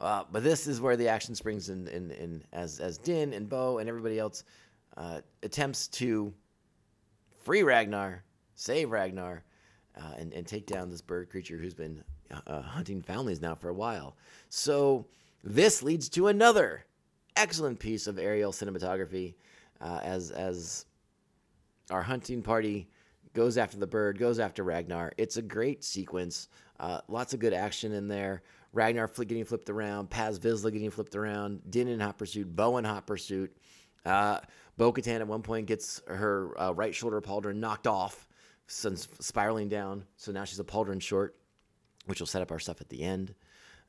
Uh, but this is where the action springs in, in, in as, as Din and Bo and everybody else uh, attempts to free Ragnar, save Ragnar, uh, and, and take down this bird creature who's been uh, hunting foundlings now for a while. So this leads to another excellent piece of aerial cinematography uh, as as our hunting party goes after the bird, goes after Ragnar. It's a great sequence. Uh, lots of good action in there. Ragnar fl- getting flipped around, Paz Vizsla getting flipped around, Din in hot pursuit, Bo in hot pursuit. Uh, Bo-Katan at one point gets her uh, right shoulder pauldron knocked off, spiraling down. So now she's a pauldron short, which will set up our stuff at the end.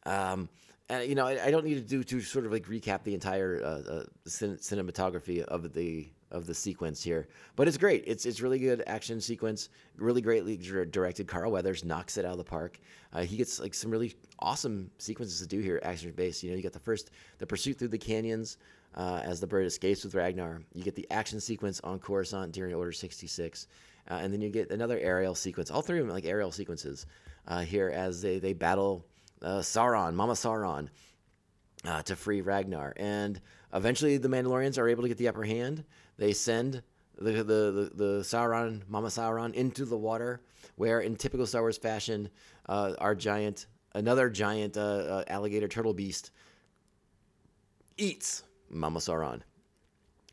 Um, and, you know, I, I don't need to do to sort of like recap the entire uh, uh, cin- cinematography of the of the sequence here, but it's great. It's it's really good action sequence, really greatly directed. Carl Weathers knocks it out of the park. Uh, he gets like some really awesome sequences to do here, action based. You know, you got the first, the pursuit through the canyons uh, as the bird escapes with Ragnar. You get the action sequence on Coruscant during Order sixty-six. Uh, and then you get another aerial sequence, all three of them like aerial sequences uh, here as they, they battle uh, Sauron, Mama Sauron. uh, to free Ragnar. And eventually the Mandalorians are able to get the upper hand. They send the the the, the Sauron, Mama Sauron, into the water, where in typical Star Wars fashion, uh, our giant, another giant uh, uh, alligator turtle beast eats Mama Sauron.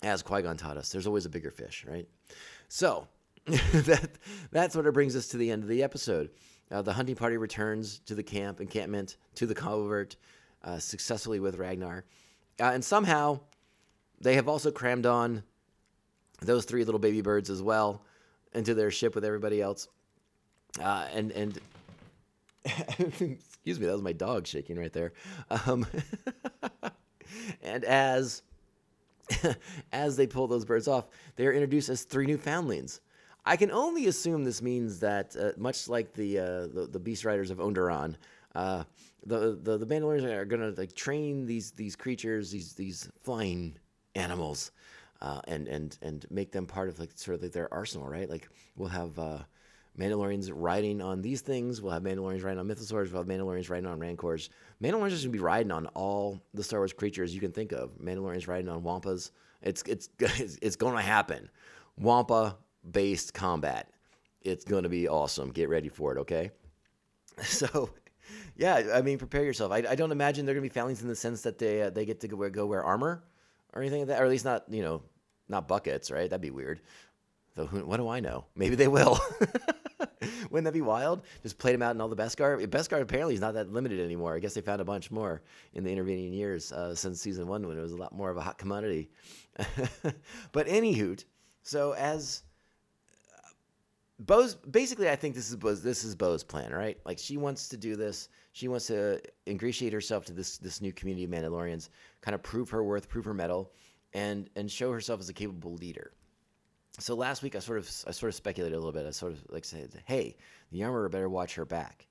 As Qui-Gon taught us, there's always a bigger fish, right? So that that's what it brings us to the end of the episode. Uh, the hunting party returns to the camp, encampment, to the covert, uh, successfully with Ragnar. Uh, and somehow, they have also crammed on those three little baby birds as well into their ship with everybody else. Uh, and, and excuse me, that was my dog shaking right there. Um, and as... as they pull those birds off, they are introduced as three new foundlings. I can only assume this means that, uh, much like the, uh, the the Beast Riders of Onderon, uh, the, the the Mandalorians are going to like train these these creatures, these these flying animals, uh, and and and make them part of like sort of like their arsenal, right? Like we'll have uh, Mandalorians riding on these things, we'll have Mandalorians riding on Mythosaurs, we'll have Mandalorians riding on Rancors. Mandalorians are just going to be riding on all the Star Wars creatures you can think of. Mandalorians riding on Wampas. It's it's it's going to happen. Wampa-based combat. It's going to be awesome. Get ready for it, okay? So, yeah, I mean, prepare yourself. I, I don't imagine they're going to be foundlings in the sense that they uh, they get to go wear, go wear armor or anything like that, or at least not, you know, not buckets, right? That'd be weird. So who, what do I know? Maybe they will. Wouldn't that be wild? Just played him out in all the Beskar. Beskar apparently is not that limited anymore. I guess they found a bunch more in the intervening years uh, since season one, when it was a lot more of a hot commodity. But anyhoot, so as uh, Bo's basically, I think this is Bo's, this is Bo's plan, right? Like she wants to do this. She wants to ingratiate herself to this this new community of Mandalorians, kind of prove her worth, prove her mettle, and and show herself as a capable leader. So last week I sort of I sort of speculated a little bit. I sort of like said, hey, the Armorer better watch her back,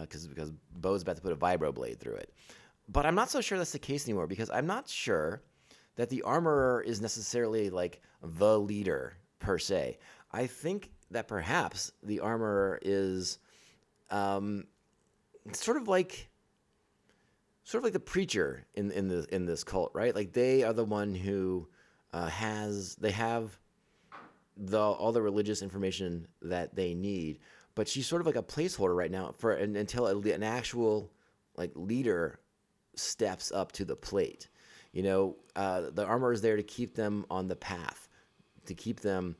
because uh, because Bo's about to put a vibro blade through it. But I'm not so sure that's the case anymore, because I'm not sure that the Armorer is necessarily like the leader per se. I think that perhaps the Armorer is um, sort of like sort of like the preacher in in the in this cult, right? Like they are the one who uh, has they have. The, all the religious information that they need, but she's sort of like a placeholder right now for an, until a, an actual like leader steps up to the plate. You know, uh, the Armorer is there to keep them on the path, to keep them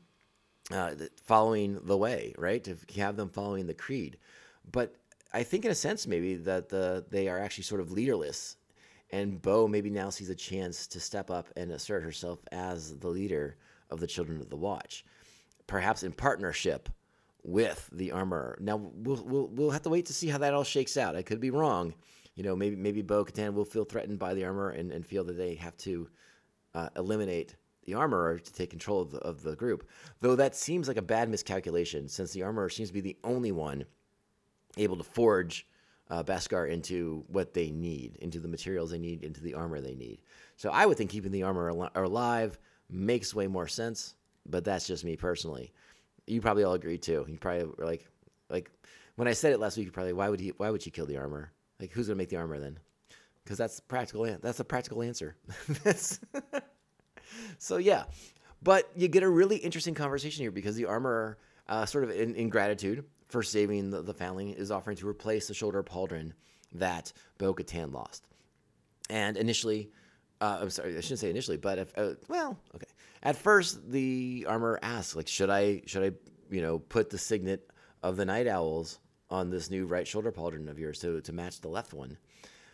uh, following the way, right? To have them following the creed. But I think in a sense maybe that the they are actually sort of leaderless, and Bo maybe now sees a chance to step up and assert herself as the leader of the Children of the Watch, perhaps in partnership with the Armorer. Now we'll, we'll we'll have to wait to see how that all shakes out. I could be wrong. You know, maybe maybe Bo-Katan will feel threatened by the Armorer and, and feel that they have to uh, eliminate the Armorer to take control of the, of the group. Though that seems like a bad miscalculation, since the Armorer seems to be the only one able to forge uh, Beskar into what they need, into the materials they need, into the armor they need. So I would think keeping the Armorer al- alive makes way more sense, but that's just me personally. You probably all agree too. You probably were like, like when I said it last week, you probably, why would he, why would she kill the Armorer? Like, who's gonna make the Armorer then? Because that's practical. That's a practical answer. that's so yeah. But you get a really interesting conversation here, because the Armorer, uh, sort of in, in gratitude for saving the, the foundling, is offering to replace the shoulder pauldron that Bo-Katan lost, and initially. Uh, I'm sorry, I shouldn't say initially, but if, uh, well, okay. At first, the Armorer asks, like, should I, should I, you know, put the signet of the Night Owls on this new right shoulder pauldron of yours to, to match the left one?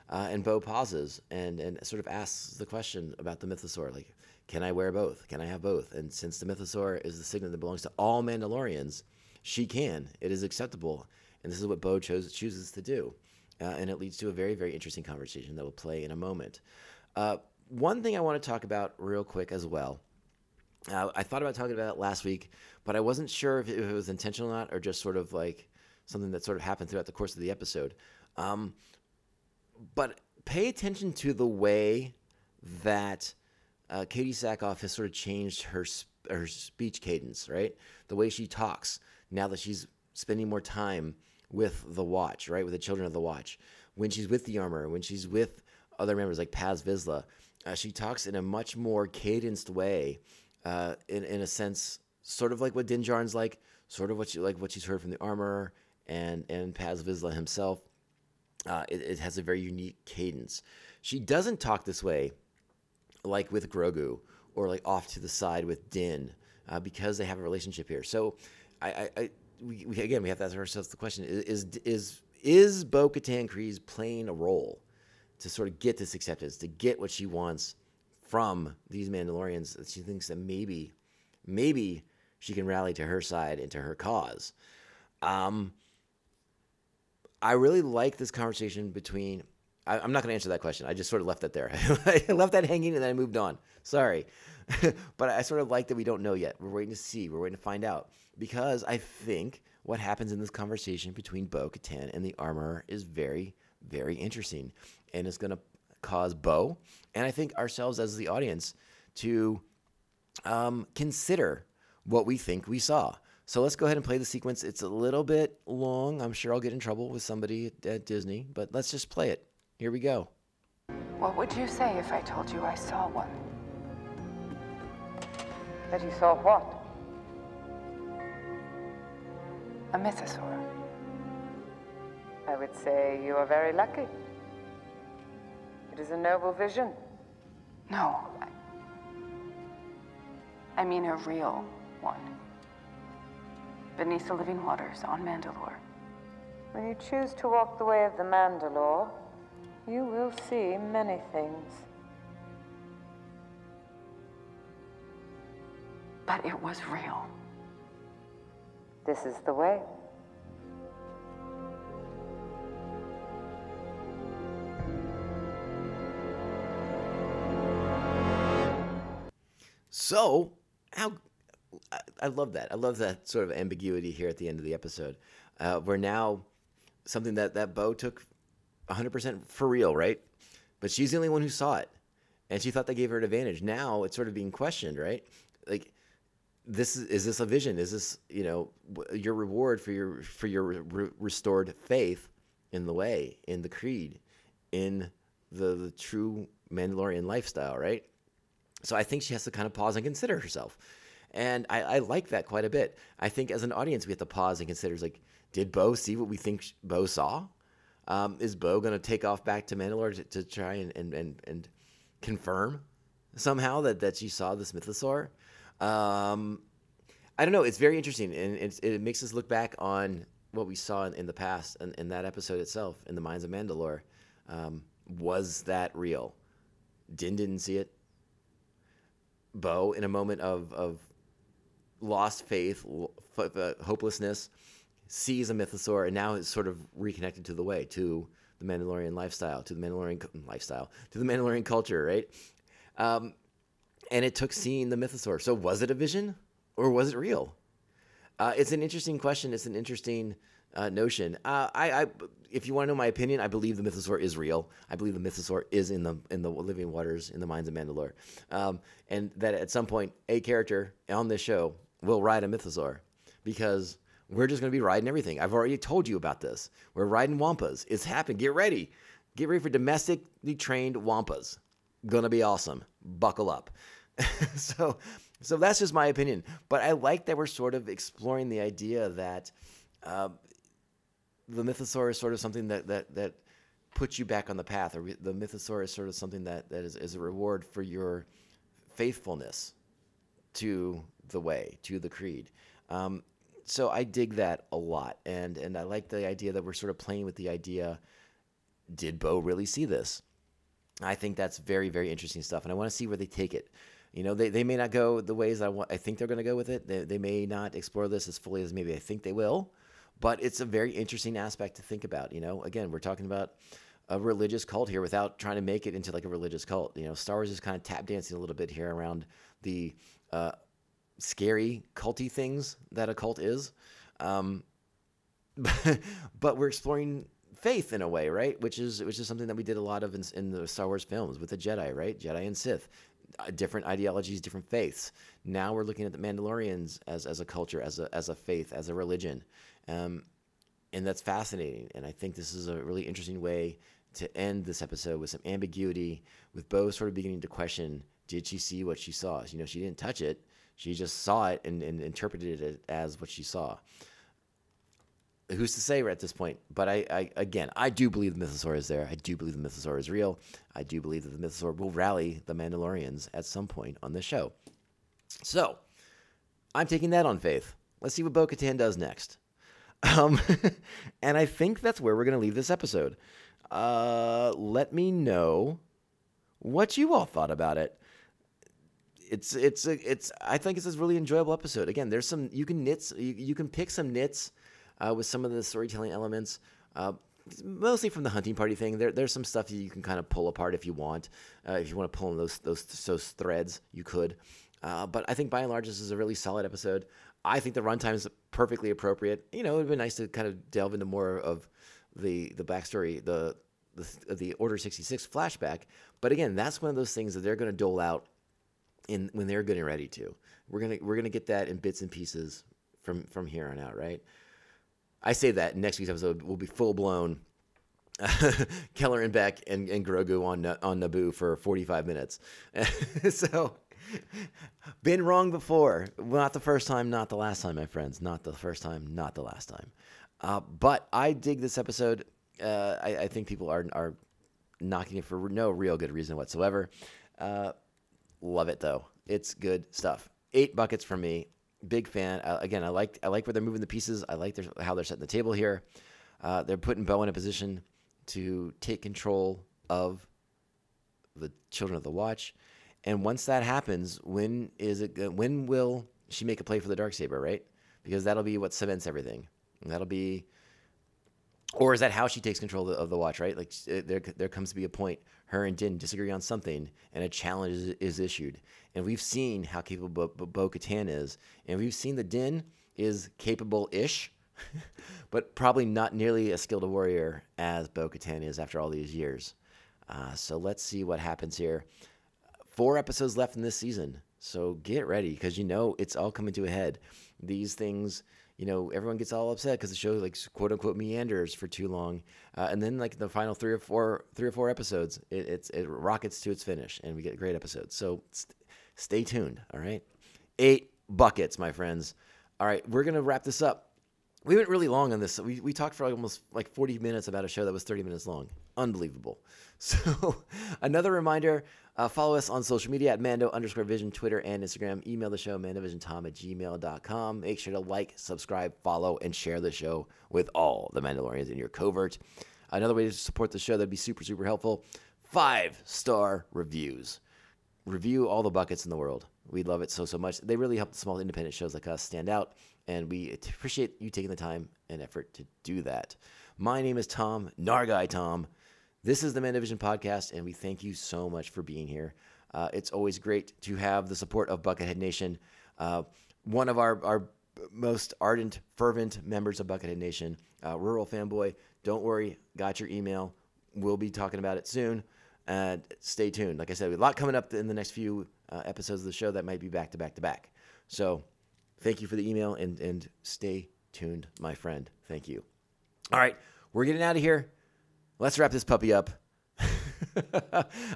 Uh, and Bo pauses and, and sort of asks the question about the Mythosaur, like, can I wear both? Can I have both? And since the Mythosaur is the signet that belongs to all Mandalorians, she can. It is acceptable. And this is what Bo chose, chooses to do. Uh, and it leads to a very, very interesting conversation that will play in a moment. Uh, One thing I want to talk about real quick as well. Uh, I thought about talking about it last week, but I wasn't sure if it, if it was intentional or not, or just sort of like something that sort of happened throughout the course of the episode. Um, but pay attention to the way that uh, Katie Sackhoff has sort of changed her her speech cadence, right? The way she talks now that she's spending more time with the Watch, right? With the Children of the Watch. When she's with the Armorer, when she's with other members like Paz Vizsla, uh, she talks in a much more cadenced way, uh, in in a sense, sort of like what Din Djarin's like, sort of what she, like what she's heard from the Armorer and and Paz Vizsla himself. Uh, it, it has a very unique cadence. She doesn't talk this way, like with Grogu or like off to the side with Din, uh, because they have a relationship here. So, I, I, I we, we again we have to ask ourselves the question: Is is is, is Bo-Katan Kryze playing a role to sort of get this acceptance, to get what she wants from these Mandalorians, that she thinks that maybe, maybe she can rally to her side and to her cause? Um, I really like this conversation between. I, I'm not going to answer that question. I just sort of left that there. I left that hanging and then I moved on. Sorry. But I sort of like that we don't know yet. We're waiting to see. We're waiting to find out. Because I think what happens in this conversation between Bo-Katan and the Armorer is very, very interesting. And it's going to cause Bo, and I think ourselves as the audience, to um, consider what we think we saw. So let's go ahead and play the sequence. It's a little bit long. I'm sure I'll get in trouble with somebody at Disney, but let's just play it. Here we go. What would you say if I told you I saw one? That you saw what? A mythosaur. I would say you are very lucky. It is a noble vision. No. I, I mean a real one. Beneath the living waters on Mandalore. When you choose to walk the way of the Mandalore, you will see many things. But it was real. This is the way. So, how I, I love that. I love that sort of ambiguity here at the end of the episode. Uh, we're now something that, that Bo took one hundred percent for real, right? But she's the only one who saw it, and she thought that gave her an advantage. Now it's sort of being questioned, right? Like, this is, is this a vision? Is this, you know, your reward for your for your re- restored faith in the way, in the creed, in the, the true Mandalorian lifestyle, right? So I think she has to kind of pause and consider herself, and I, I like that quite a bit. I think as an audience we have to pause and consider, like, did Bo see what we think Bo saw? Um, is Bo going to take off back to Mandalore to, to try and, and, and, and confirm somehow that, that she saw this mythosaur? Um, I don't know. It's very interesting, and it's, it makes us look back on what we saw in, in the past, and in, in that episode itself, in the Mines of Mandalore. Um, was that real? Din didn't see it. Bo, in a moment of, of lost faith, f- uh, hopelessness, sees a mythosaur, and now is sort of reconnected to the way, to the Mandalorian lifestyle, to the Mandalorian co- lifestyle, to the Mandalorian culture, right? Um, and it took seeing the mythosaur. So was it a vision, or was it real? Uh, it's an interesting question. It's an interesting uh, notion. Uh, I, I, if you want to know my opinion, I believe the mythosaur is real. I believe the mythosaur is in the in the living waters, in the mines of Mandalore, um, and that at some point a character on this show will ride a mythosaur, because we're just going to be riding everything. I've already told you about this. We're riding wampas. It's happened. Get ready. Get ready for domestically trained wampas. Going to be awesome. Buckle up. so so that's just my opinion. But I like that we're sort of exploring the idea that uh, the mythosaur is sort of something that, that, that puts you back on the path. Or the mythosaur is sort of something that, that is, is a reward for your faithfulness to the way, to the creed. Um So I dig that a lot, and and I like the idea that we're sort of playing with the idea, did Bo really see this? I think that's very, very interesting stuff, and I want to see where they take it. You know, they, they may not go the ways I want. I think they're going to go with it. They, they may not explore this as fully as maybe I think they will, but it's a very interesting aspect to think about. You know, again, we're talking about a religious cult here without trying to make it into like a religious cult. You know, Star Wars is kind of tap dancing a little bit here around the uh, scary culty things that a cult is, um, but, but we're exploring faith in a way, right? Which is which is something that we did a lot of in, in the Star Wars films with the Jedi, right? Jedi and Sith, uh, different ideologies, different faiths. Now we're looking at the Mandalorians as as a culture, as a as a faith, as a religion, um, and that's fascinating. And I think this is a really interesting way to end this episode with some ambiguity, with Bo sort of beginning to question, did she see what she saw? You know, she didn't touch it. She just saw it and, and interpreted it as what she saw. Who's to say at this point? But I, I, again, I do believe the Mythosaur is there. I do believe the Mythosaur is real. I do believe that the Mythosaur will rally the Mandalorians at some point on this show. So I'm taking that on faith. Let's see what Bo-Katan does next. Um, and I think that's where we're going to leave this episode. Uh, let me know what you all thought about it. It's, it's, it's, I think it's a really enjoyable episode. Again, there's some, you can nits, you, you can pick some nits, uh, with some of the storytelling elements, uh, mostly from the hunting party thing. There, there's some stuff that you can kind of pull apart if you want, uh, if you want to pull on those, those, those threads, you could. Uh, but I think by and large, this is a really solid episode. I think the runtime is perfectly appropriate. You know, it would have been nice to kind of delve into more of the the backstory, the the, the Order sixty-six flashback. But again, that's one of those things that they're going to dole out in when they're getting ready to. We're gonna we're gonna get that in bits and pieces from from here on out, right? I say that next week's episode will be full blown Kelleran Beck and, and Grogu on on Naboo for forty-five minutes. So. Been wrong before. Well, not the first time, not the last time, my friends. Not the first time, not the last time. Uh, but I dig this episode. Uh, I, I think people are are knocking it for no real good reason whatsoever. Uh, love it though. It's good stuff. Eight buckets from me. Big fan. Uh, again, I like I like where they're moving the pieces. I like their, how they're setting the table here. Uh, they're putting Bo in a position to take control of the Children of the Watch. And once that happens, when is it? When will she make a play for the Darksaber, right? Because that'll be what cements everything. And that'll be, or is that how she takes control of the Watch, right? Like there, there comes to be a point her and Din disagree on something, and a challenge is, is issued. And we've seen how capable Bo- Bo-Katan is, and we've seen that Din is capable-ish, but probably not nearly as skilled a warrior as Bo-Katan is after all these years. Uh, so let's see what happens here. Four episodes left in this season, so get ready because you know it's all coming to a head. These things, you know, everyone gets all upset because the show like quote unquote meanders for too long, uh, and then like the final three or four, three or four episodes, it, it's it rockets to its finish, and we get great episodes. So st- stay tuned. All right, eight buckets, my friends. All right, we're gonna wrap this up. We went really long on this. We we talked for like almost like forty minutes about a show that was thirty minutes long. Unbelievable. So another reminder. Uh, follow us on social media at Mando underscore Vision, Twitter and Instagram. Email the show, MandavisionTom at gmail dot com. Make sure to like, subscribe, follow, and share the show with all the Mandalorians in your covert. Another way to support the show that would be super, super helpful, five-star reviews. Review all the buckets in the world. We love it so, so much. They really help the small independent shows like us stand out, and we appreciate you taking the time and effort to do that. My name is Tom, Nargai Tom. This is the Mandavision Podcast, and we thank you so much for being here. Uh, it's always great to have the support of Buckethead Nation, uh, one of our, our most ardent, fervent members of Buckethead Nation, uh, Rural Fanboy. Don't worry, got your email. We'll be talking about it soon. Uh, stay tuned. Like I said, we have a lot coming up in the next few uh, episodes of the show that might be back to back to back. So thank you for the email, and, and stay tuned, my friend. Thank you. All right, we're getting out of here. Let's wrap this puppy up.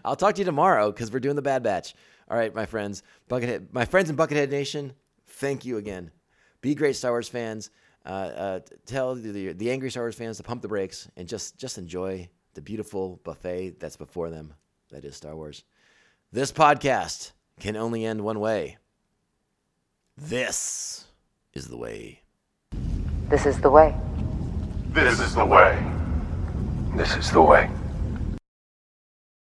I'll talk to you tomorrow because we're doing the Bad Batch. All right, my friends. Buckethead, my friends in Buckethead Nation, thank you again. Be great Star Wars fans. Uh, uh, tell the, the angry Star Wars fans to pump the brakes and just, just enjoy the beautiful buffet that's before them. That is Star Wars. This podcast can only end one way. This is the way. This is the way. This is the way. This is the way.